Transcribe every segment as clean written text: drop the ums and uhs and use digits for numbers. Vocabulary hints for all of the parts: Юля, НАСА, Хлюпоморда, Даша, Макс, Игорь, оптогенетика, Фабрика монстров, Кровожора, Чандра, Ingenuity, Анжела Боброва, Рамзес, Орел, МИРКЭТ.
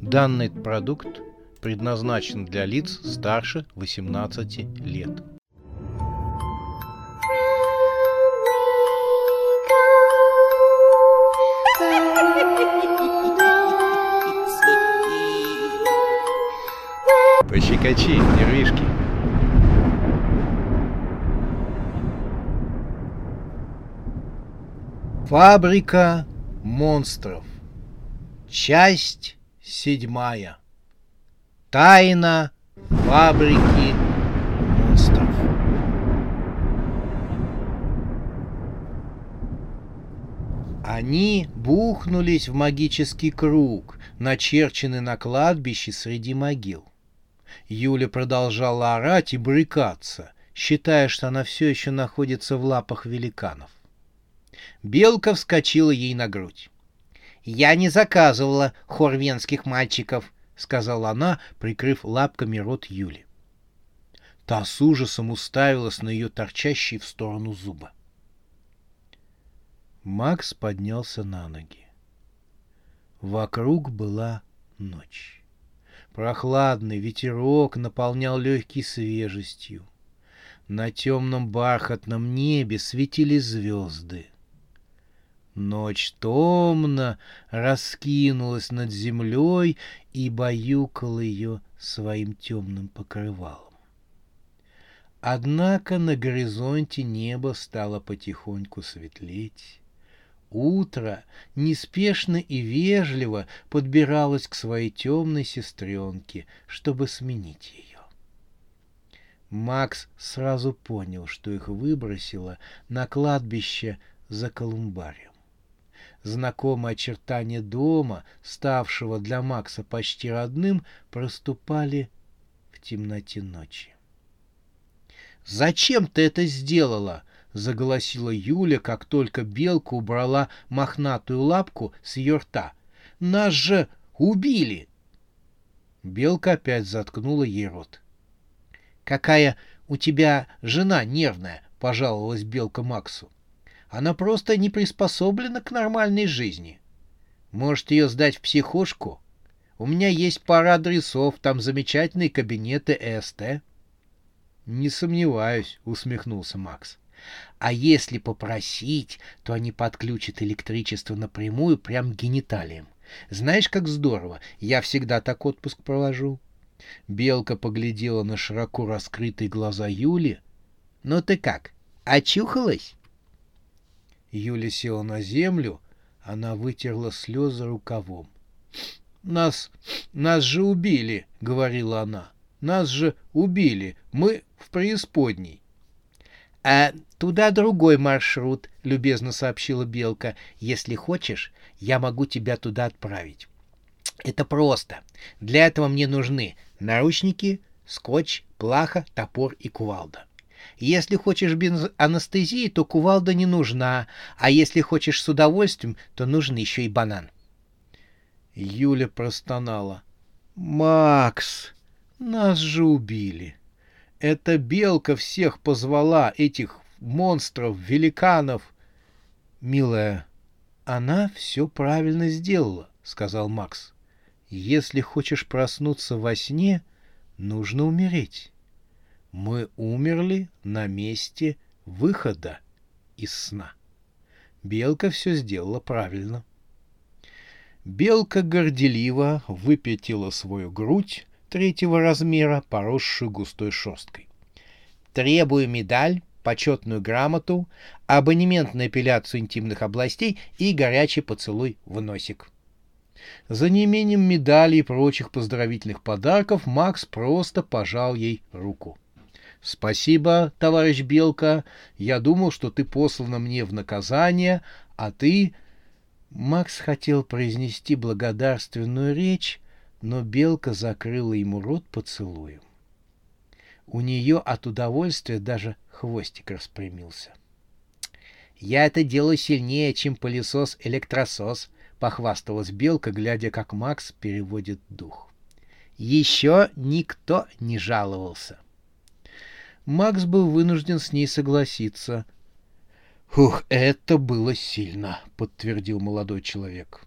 Данный продукт предназначен для лиц старше 18 лет. Пощекочи нервишки. Фабрика монстров. Часть 7. Тайна фабрики монстров. Они бухнулись в магический круг, начерченный на кладбище среди могил. Юля продолжала орать и брыкаться, считая, что она все еще находится в лапах великанов. Белка вскочила ей на грудь. «Я не заказывала хор венских мальчиков», — сказала она, прикрыв лапками рот Юли. Та с ужасом уставилась на ее торчащие в сторону зубы. Макс поднялся на ноги. Вокруг была ночь. Прохладный ветерок наполнял легкий свежестью. На темном бархатном небе светили звезды. Ночь томно раскинулась над землей и баюкала ее своим темным покрывалом. Однако на горизонте небо стало потихоньку светлеть. Утро неспешно и вежливо подбиралось к своей темной сестренке, чтобы сменить ее. Макс сразу понял, что их выбросило на кладбище за колумбарием. Знакомые очертания дома, ставшего для Макса почти родным, проступали в темноте ночи. «Зачем ты это сделала?» — заголосила Юля, как только белка убрала мохнатую лапку с ее рта. «Нас же убили!» Белка опять заткнула ей рот. «Какая у тебя жена нервная!» — пожаловалась белка Максу. «Она просто не приспособлена к нормальной жизни. Может, ее сдать в психушку? У меня есть пара адресов, там замечательные кабинеты ЭСТ». «Не сомневаюсь», — усмехнулся Макс. «А если попросить, то они подключат электричество напрямую прям к гениталиям. Знаешь, как здорово! Я всегда так отпуск провожу». Белка поглядела на широко раскрытые глаза Юли. «Ну ты как, очухалась?» Юля села на землю, она вытерла слезы рукавом. «Нас же убили!» — говорила она. «Нас же убили! Мы в преисподней!» «А туда другой маршрут», — любезно сообщила белка. «Если хочешь, я могу тебя туда отправить. Это просто. Для этого мне нужны наручники, скотч, плаха, топор и кувалда. Если хочешь без анестезии, то кувалда не нужна, а если хочешь с удовольствием, то нужен еще и банан». Юля простонала. «Макс, нас же убили. Эта белка всех позвала, этих монстров, великанов». «Милая, она все правильно сделала», — сказал Макс. «Если хочешь проснуться во сне, нужно умереть. Мы умерли на месте выхода из сна. Белка все сделала правильно». Белка горделиво выпятила свою грудь 3-го размера, поросшую густой шерсткой. «Требую медаль, почетную грамоту, абонемент на эпиляцию интимных областей и горячий поцелуй в носик». За неимением медали и прочих поздравительных подарков Макс просто пожал ей руку. «Спасибо, товарищ Белка. Я думал, что ты послана мне в наказание, а ты...» Макс хотел произнести благодарственную речь, но белка закрыла ему рот поцелуем. У нее от удовольствия даже хвостик распрямился. «Я это делаю сильнее, чем пылесос-электросос», — похвасталась белка, глядя, как Макс переводит дух. «Еще никто не жаловался». Макс был вынужден с ней согласиться. «Фух, это было сильно», — подтвердил молодой человек.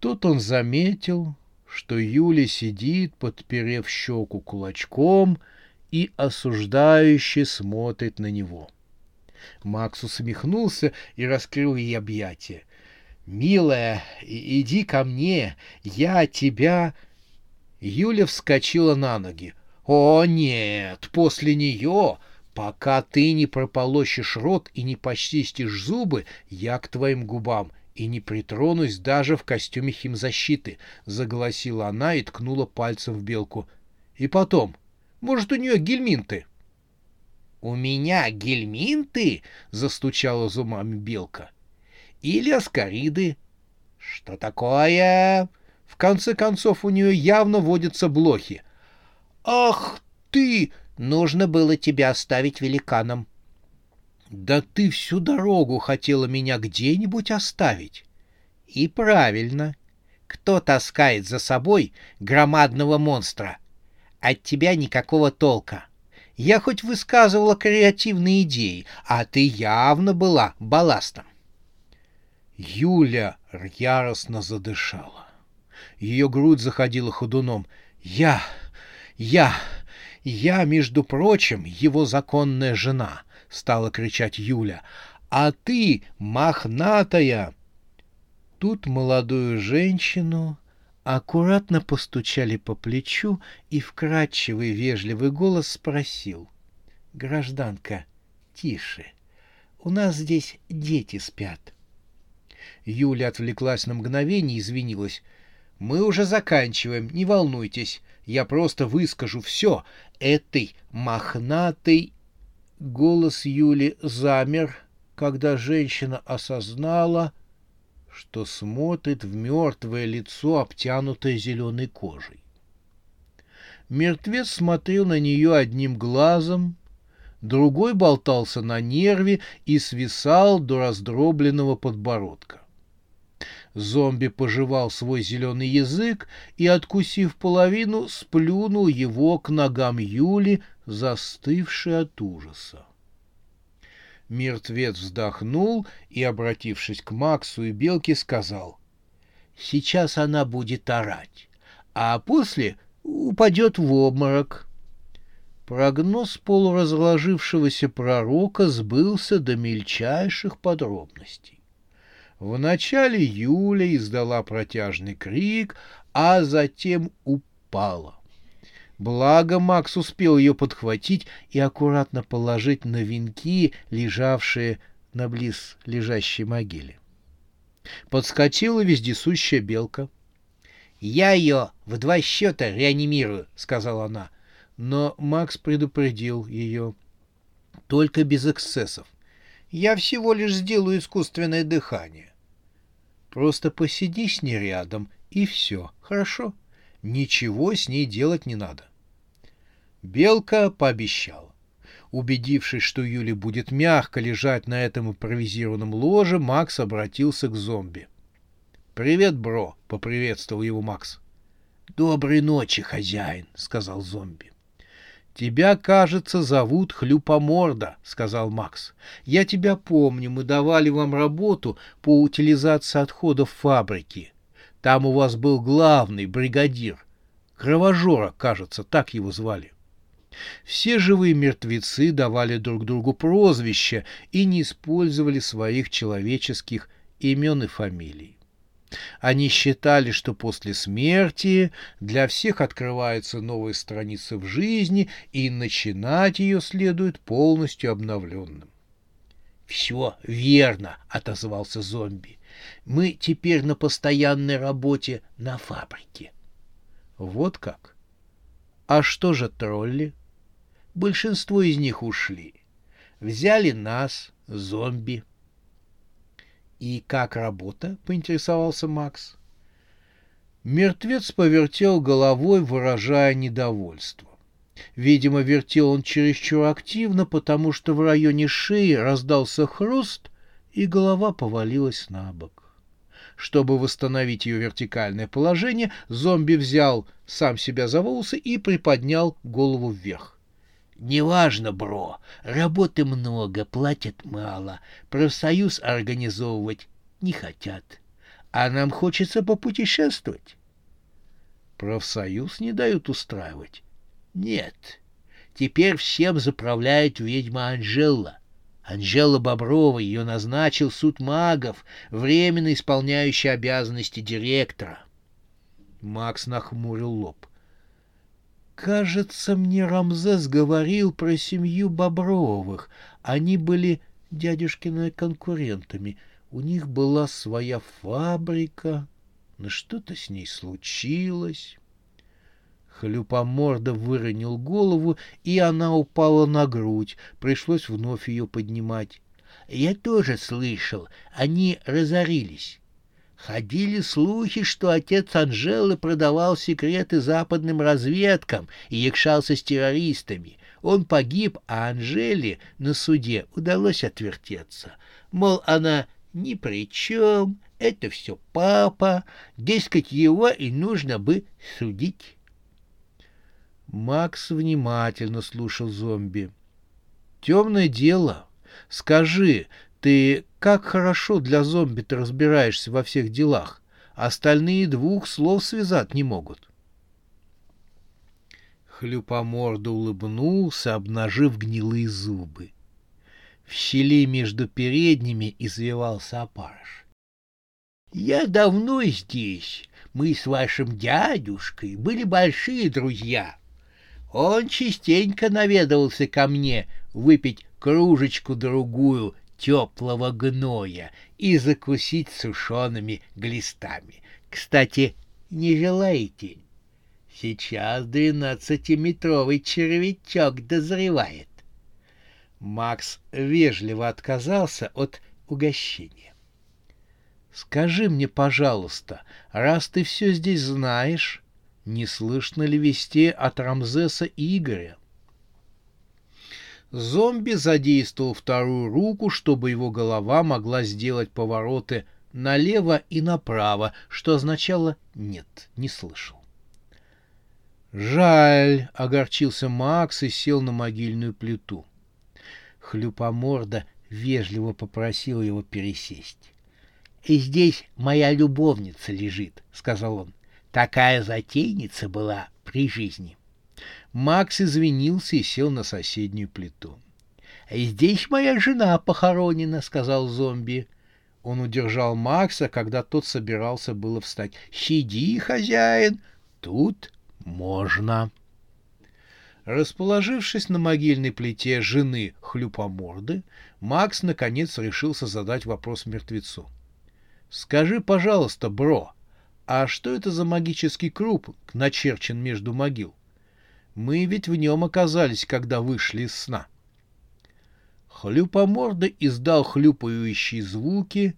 Тут он заметил, что Юля сидит, подперев щеку кулачком, и осуждающе смотрит на него. Макс усмехнулся и раскрыл ей объятия. «Милая, иди ко мне, я тебя...» Юля вскочила на ноги. «О, нет, после нее, пока ты не прополощешь рот и не почистишь зубы, я к твоим губам и не притронусь даже в костюме химзащиты», — заголосила она и ткнула пальцем в белку. «И потом, может, у нее гельминты?» «У меня гельминты?» — застучала зубами белка. «Или аскариды?» «Что такое?» В конце концов, у нее явно водятся блохи. «Ах ты! Нужно было тебя оставить великаном». «Да ты всю дорогу хотела меня где-нибудь оставить». «И правильно. Кто таскает за собой громадного монстра? От тебя никакого толка. Я хоть высказывала креативные идеи, а ты явно была балластом». Юля яростно задышала. Ее грудь заходила ходуном. «Я, между прочим, его законная жена», — стала кричать Юля. «А ты, мохнатая!» Тут молодую женщину аккуратно постучали по плечу, и вкрадчивый вежливый голос спросил: «Гражданка, тише, у нас здесь дети спят». Юля отвлеклась на мгновение и извинилась. «Мы уже заканчиваем, не волнуйтесь. Я просто выскажу все этой мохнатой...» Голос Юли замер, когда женщина осознала, что смотрит в мертвое лицо, обтянутое зеленой кожей. Мертвец смотрел на нее одним глазом, другой болтался на нерве и свисал до раздробленного подбородка. Зомби пожевал свой зеленый язык и, откусив половину, сплюнул его к ногам Юли, застывшей от ужаса. Мертвец вздохнул и, обратившись к Максу и белке, сказал: «Сейчас она будет орать, а после упадет в обморок». Прогноз полуразложившегося пророка сбылся до мельчайших подробностей. Вначале Юля издала протяжный крик, а затем упала. Благо Макс успел ее подхватить и аккуратно положить на венки, лежавшие на близ лежащей могиле. Подскочила вездесущая белка. — Я ее в 2 счета реанимирую, — сказала она. Но Макс предупредил ее: — только без эксцессов. Я всего лишь сделаю искусственное дыхание. Просто посиди с ней рядом, и все, хорошо? Ничего с ней делать не надо. Белка пообещала. Убедившись, что Юля будет мягко лежать на этом импровизированном ложе, Макс обратился к зомби. — Привет, бро, — поприветствовал его Макс. — Доброй ночи, хозяин, — сказал зомби. «Тебя, кажется, зовут Хлюпоморда», — сказал Макс. «Я тебя помню, мы давали вам работу по утилизации отходов фабрики. Там у вас был главный бригадир. Кровожора, кажется, так его звали». Все живые мертвецы давали друг другу прозвища и не использовали своих человеческих имен и фамилий. Они считали, что после смерти для всех открываются новые страницы в жизни, и начинать ее следует полностью обновленным. — Все верно, — отозвался зомби. — Мы теперь на постоянной работе на фабрике. — Вот как? А что же тролли? Большинство из них ушли. Взяли нас, зомби. — И как работа? — поинтересовался Макс. Мертвец повертел головой, выражая недовольство. Видимо, вертел он чересчур активно, потому что в районе шеи раздался хруст, и голова повалилась на бок. Чтобы восстановить ее вертикальное положение, зомби взял сам себя за волосы и приподнял голову вверх. «Неважно, бро, работы много, платят мало, профсоюз организовывать не хотят. а нам хочется попутешествовать. Профсоюз не дают устраивать? Нет. Теперь всем заправляет ведьма Анжела. Анжела Боброва, ее назначил суд магов, временно исполняющий обязанности директора. Макс нахмурил лоб. Кажется, мне Рамзес говорил про семью Бобровых. Они были дядюшкиными конкурентами. У них была своя фабрика, но что-то с ней случилось. Хлюпоморда выронил голову, и она упала на грудь. Пришлось вновь ее поднимать. Я тоже слышал, они разорились. Ходили слухи, что отец Анжелы продавал секреты западным разведкам и якшался с террористами. Он погиб, а Анжеле на суде удалось отвертеться. Мол, она ни при чем, это все папа, дескать, его и нужно бы судить. Макс внимательно слушал зомби. «Темное дело. Скажи, ты как хорошо для зомби ты разбираешься во всех делах. Остальные двух слов связать не могут». Хлюпоморда улыбнулся, обнажив гнилые зубы. В щели между передними извивался опарыш. «Я давно здесь. Мы с вашим дядюшкой были большие друзья. Он частенько наведывался ко мне выпить кружечку-другую теплого гноя и закусить сушеными глистами. Кстати, не желаете? Сейчас 12-метровый червячок дозревает». Макс вежливо отказался от угощения. «Скажи мне, пожалуйста, раз ты все здесь знаешь, не слышно ли вести от Рамзеса и Игоря?» Зомби задействовал вторую руку, чтобы его голова могла сделать повороты налево и направо, что означало «нет, не слышал». «Жаль», — огорчился Макс и сел на могильную плиту. Хлюпоморда вежливо попросил его пересесть. «И здесь моя любовница лежит», — сказал он. Такая затейница была при жизни. Макс извинился и сел на соседнюю плиту. — Здесь моя жена похоронена, — сказал зомби. Он удержал Макса, когда тот собирался было встать. — Сиди, хозяин, тут можно. Расположившись на могильной плите жены Хлюпоморды, Макс наконец решился задать вопрос мертвецу. — Скажи, пожалуйста, бро, а что это за магический круг начерчен между могил? Мы ведь в нем оказались, когда вышли из сна. Хлюпоморда издал хлюпающие звуки.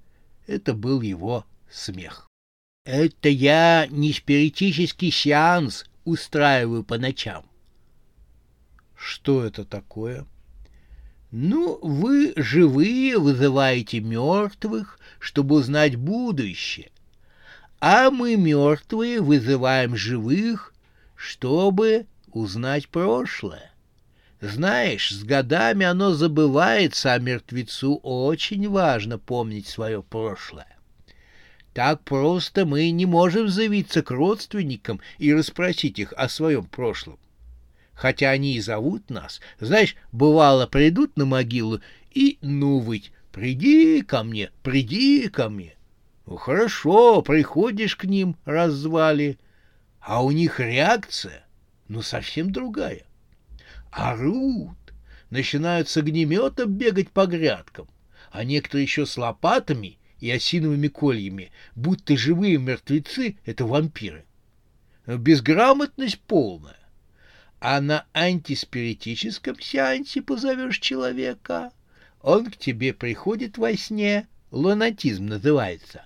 Это был его смех. — Это я не спиритический сеанс устраиваю по ночам. — Что это такое? — Ну, вы живые вызываете мертвых, чтобы узнать будущее. А мы, мертвые, вызываем живых, чтобы узнать прошлое. Знаешь, с годами оно забывается, а мертвецу очень важно помнить свое прошлое. Так просто мы не можем заявиться к родственникам и расспросить их о своем прошлом. Хотя они и зовут нас. Знаешь, бывало, придут на могилу и ну выть: «Приди ко мне, приди ко мне». — Хорошо, приходишь к ним, раззвали, а у них реакция, ну, совсем другая. Орут, начинают с огнеметом бегать по грядкам, а некоторые еще с лопатами и осиновыми кольями, будто живые мертвецы — это вампиры. Безграмотность полная. А на антиспиритическом сеансе позовешь человека, он к тебе приходит во сне, лунатизм называется.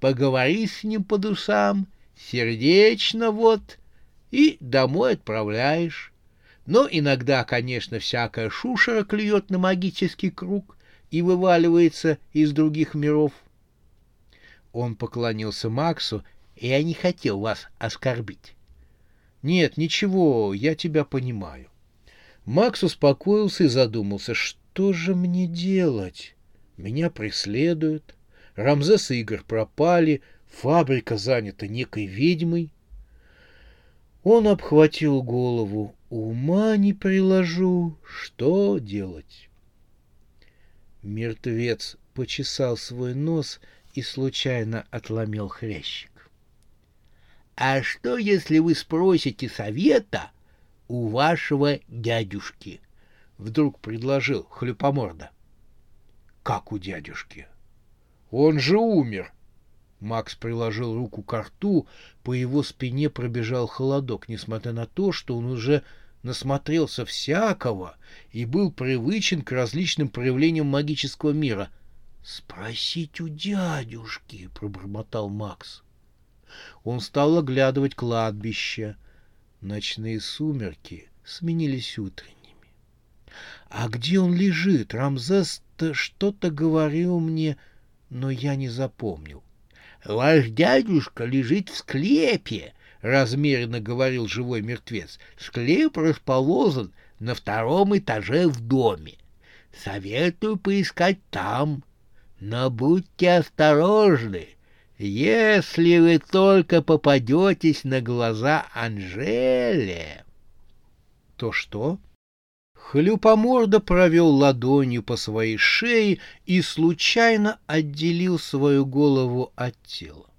Поговори с ним по душам, сердечно вот, и домой отправляешь. Но иногда, конечно, всякая шушера клюет на магический круг и вываливается из других миров. Он поклонился Максу. Я не хотел вас оскорбить. Нет, ничего, я тебя понимаю. Макс успокоился и задумался, что же мне делать? Меня преследуют. Рамзес и Игорь пропали, Фабрика занята некой ведьмой. Он обхватил голову. Ума не приложу, что делать? Мертвец почесал свой нос и случайно отломил хрящик. А что, если вы спросите совета у вашего дядюшки? Вдруг предложил Хлюпоморда. Как у дядюшки? Он же умер. Макс приложил руку ко рту, по его спине пробежал холодок, несмотря на то, что он уже насмотрелся всякого и был привычен к различным проявлениям магического мира. — Спросить у дядюшки, — пробормотал Макс. Он стал оглядывать кладбище. Ночные сумерки сменились утренними. — А где он лежит? Рамзес-то что-то говорил мне, но я не запомнил. «Ваш дядюшка лежит в склепе», — размеренно говорил живой мертвец. «Склеп расположен на втором этаже в доме. Советую поискать там. Но будьте осторожны, если вы только попадетесь на глаза Анжеле». «То что?» Хлюпоморда провел ладонью по своей шее и случайно отделил свою голову от тела.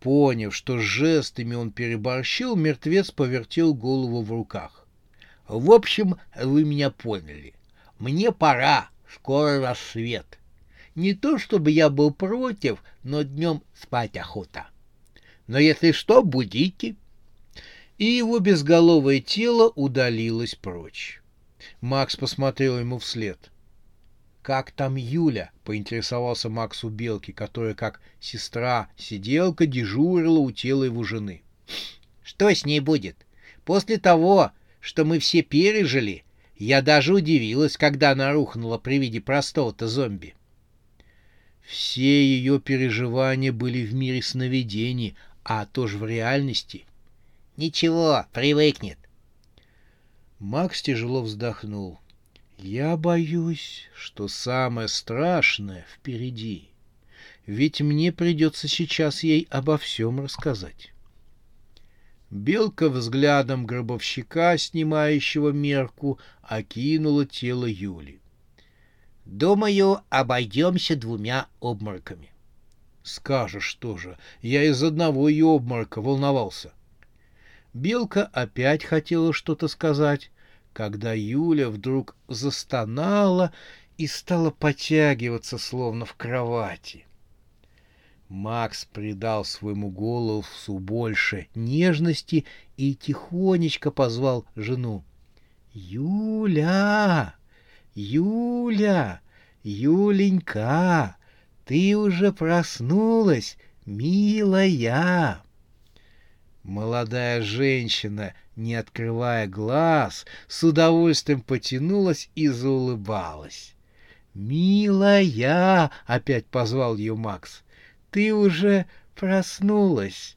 Поняв, что с жестами он переборщил, мертвец повертел голову в руках. — В общем, вы меня поняли. Мне пора, скоро рассвет. Не то чтобы я был против, но днем спать охота. Но если что, будите. И его безголовое тело удалилось прочь. Макс посмотрел ему вслед. «Как там Юля?» — поинтересовался Макс у Белки, которая, как сестра-сиделка, дежурила у тела его жены. «Что с ней будет? После того, что мы все пережили, я даже удивилась, когда она рухнула при виде простого-то зомби». Все ее переживания были в мире сновидений, а тоже в реальности. Ничего, привыкнет. Макс тяжело вздохнул. Я боюсь, что самое страшное впереди. Ведь мне придется сейчас ей обо всем рассказать. Белка взглядом гробовщика, снимающего мерку, окинула тело Юли. Думаю, обойдемся двумя обмороками. Скажешь тоже, я из одного ее обморока волновался. Белка опять хотела что-то сказать, когда Юля вдруг застонала и стала потягиваться, словно в кровати. Макс придал своему голосу больше нежности и тихонечко позвал жену. — Юля! Юля! Юленька! Ты уже проснулась, милая! Молодая женщина, не открывая глаз, с удовольствием потянулась и заулыбалась. «Милая!» — опять позвал ее Макс. «Ты уже проснулась?»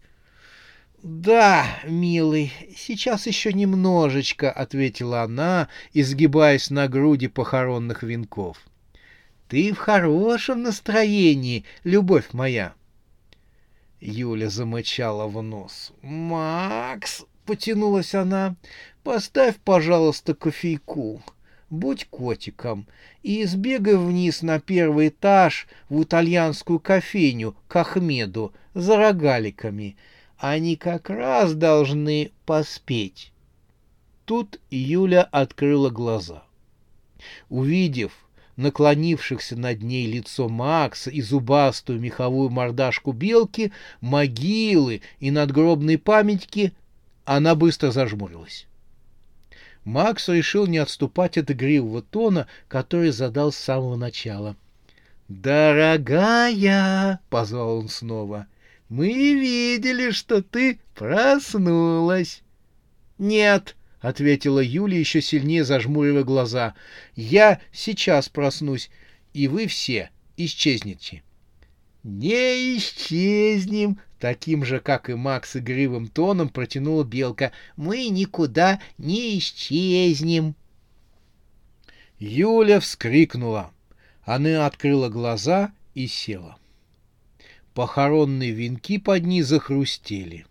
«Да, милый, сейчас еще немножечко», — ответила она, изгибаясь на груди похоронных венков. «Ты в хорошем настроении, любовь моя!» Юля замычала в нос. «Макс!» — потянулась она. «Поставь, пожалуйста, кофейку. Будь котиком. И сбегай вниз на первый этаж в итальянскую кофейню к Ахмеду за рогаликами. Они как раз должны поспеть». Тут Юля открыла глаза. Увидев наклонившихся над ней лицо Макса и зубастую меховую мордашку белки, могилы и надгробные памятники, она быстро зажмурилась. Макс решил не отступать от игривого тона, который задал с самого начала. «Дорогая!» — позвал он снова. «Мы видели, что ты проснулась!» «Нет!» — ответила Юля, еще сильнее зажмуривая глаза. — Я сейчас проснусь, и вы все исчезнете. — Не исчезнем! — таким же, как и Макс, игривым тоном протянула белка. — Мы никуда не исчезнем! Юля вскрикнула. Она открыла глаза и села. Похоронные венки под ней захрустели.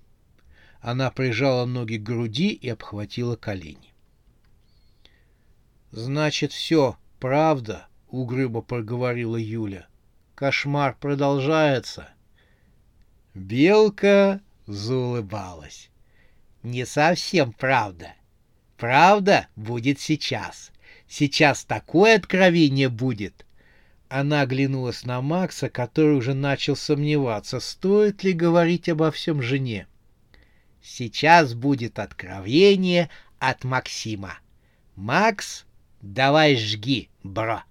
Она прижала ноги к груди и обхватила колени. — Значит, все, правда, — угрюмо проговорила Юля. — Кошмар продолжается. Белка заулыбалась. — Не совсем правда. Правда будет сейчас. Сейчас такое откровение будет. Она оглянулась на Макса, который уже начал сомневаться, стоит ли говорить обо всем жене. Сейчас будет откровение от Максима. Макс, давай жги, бро.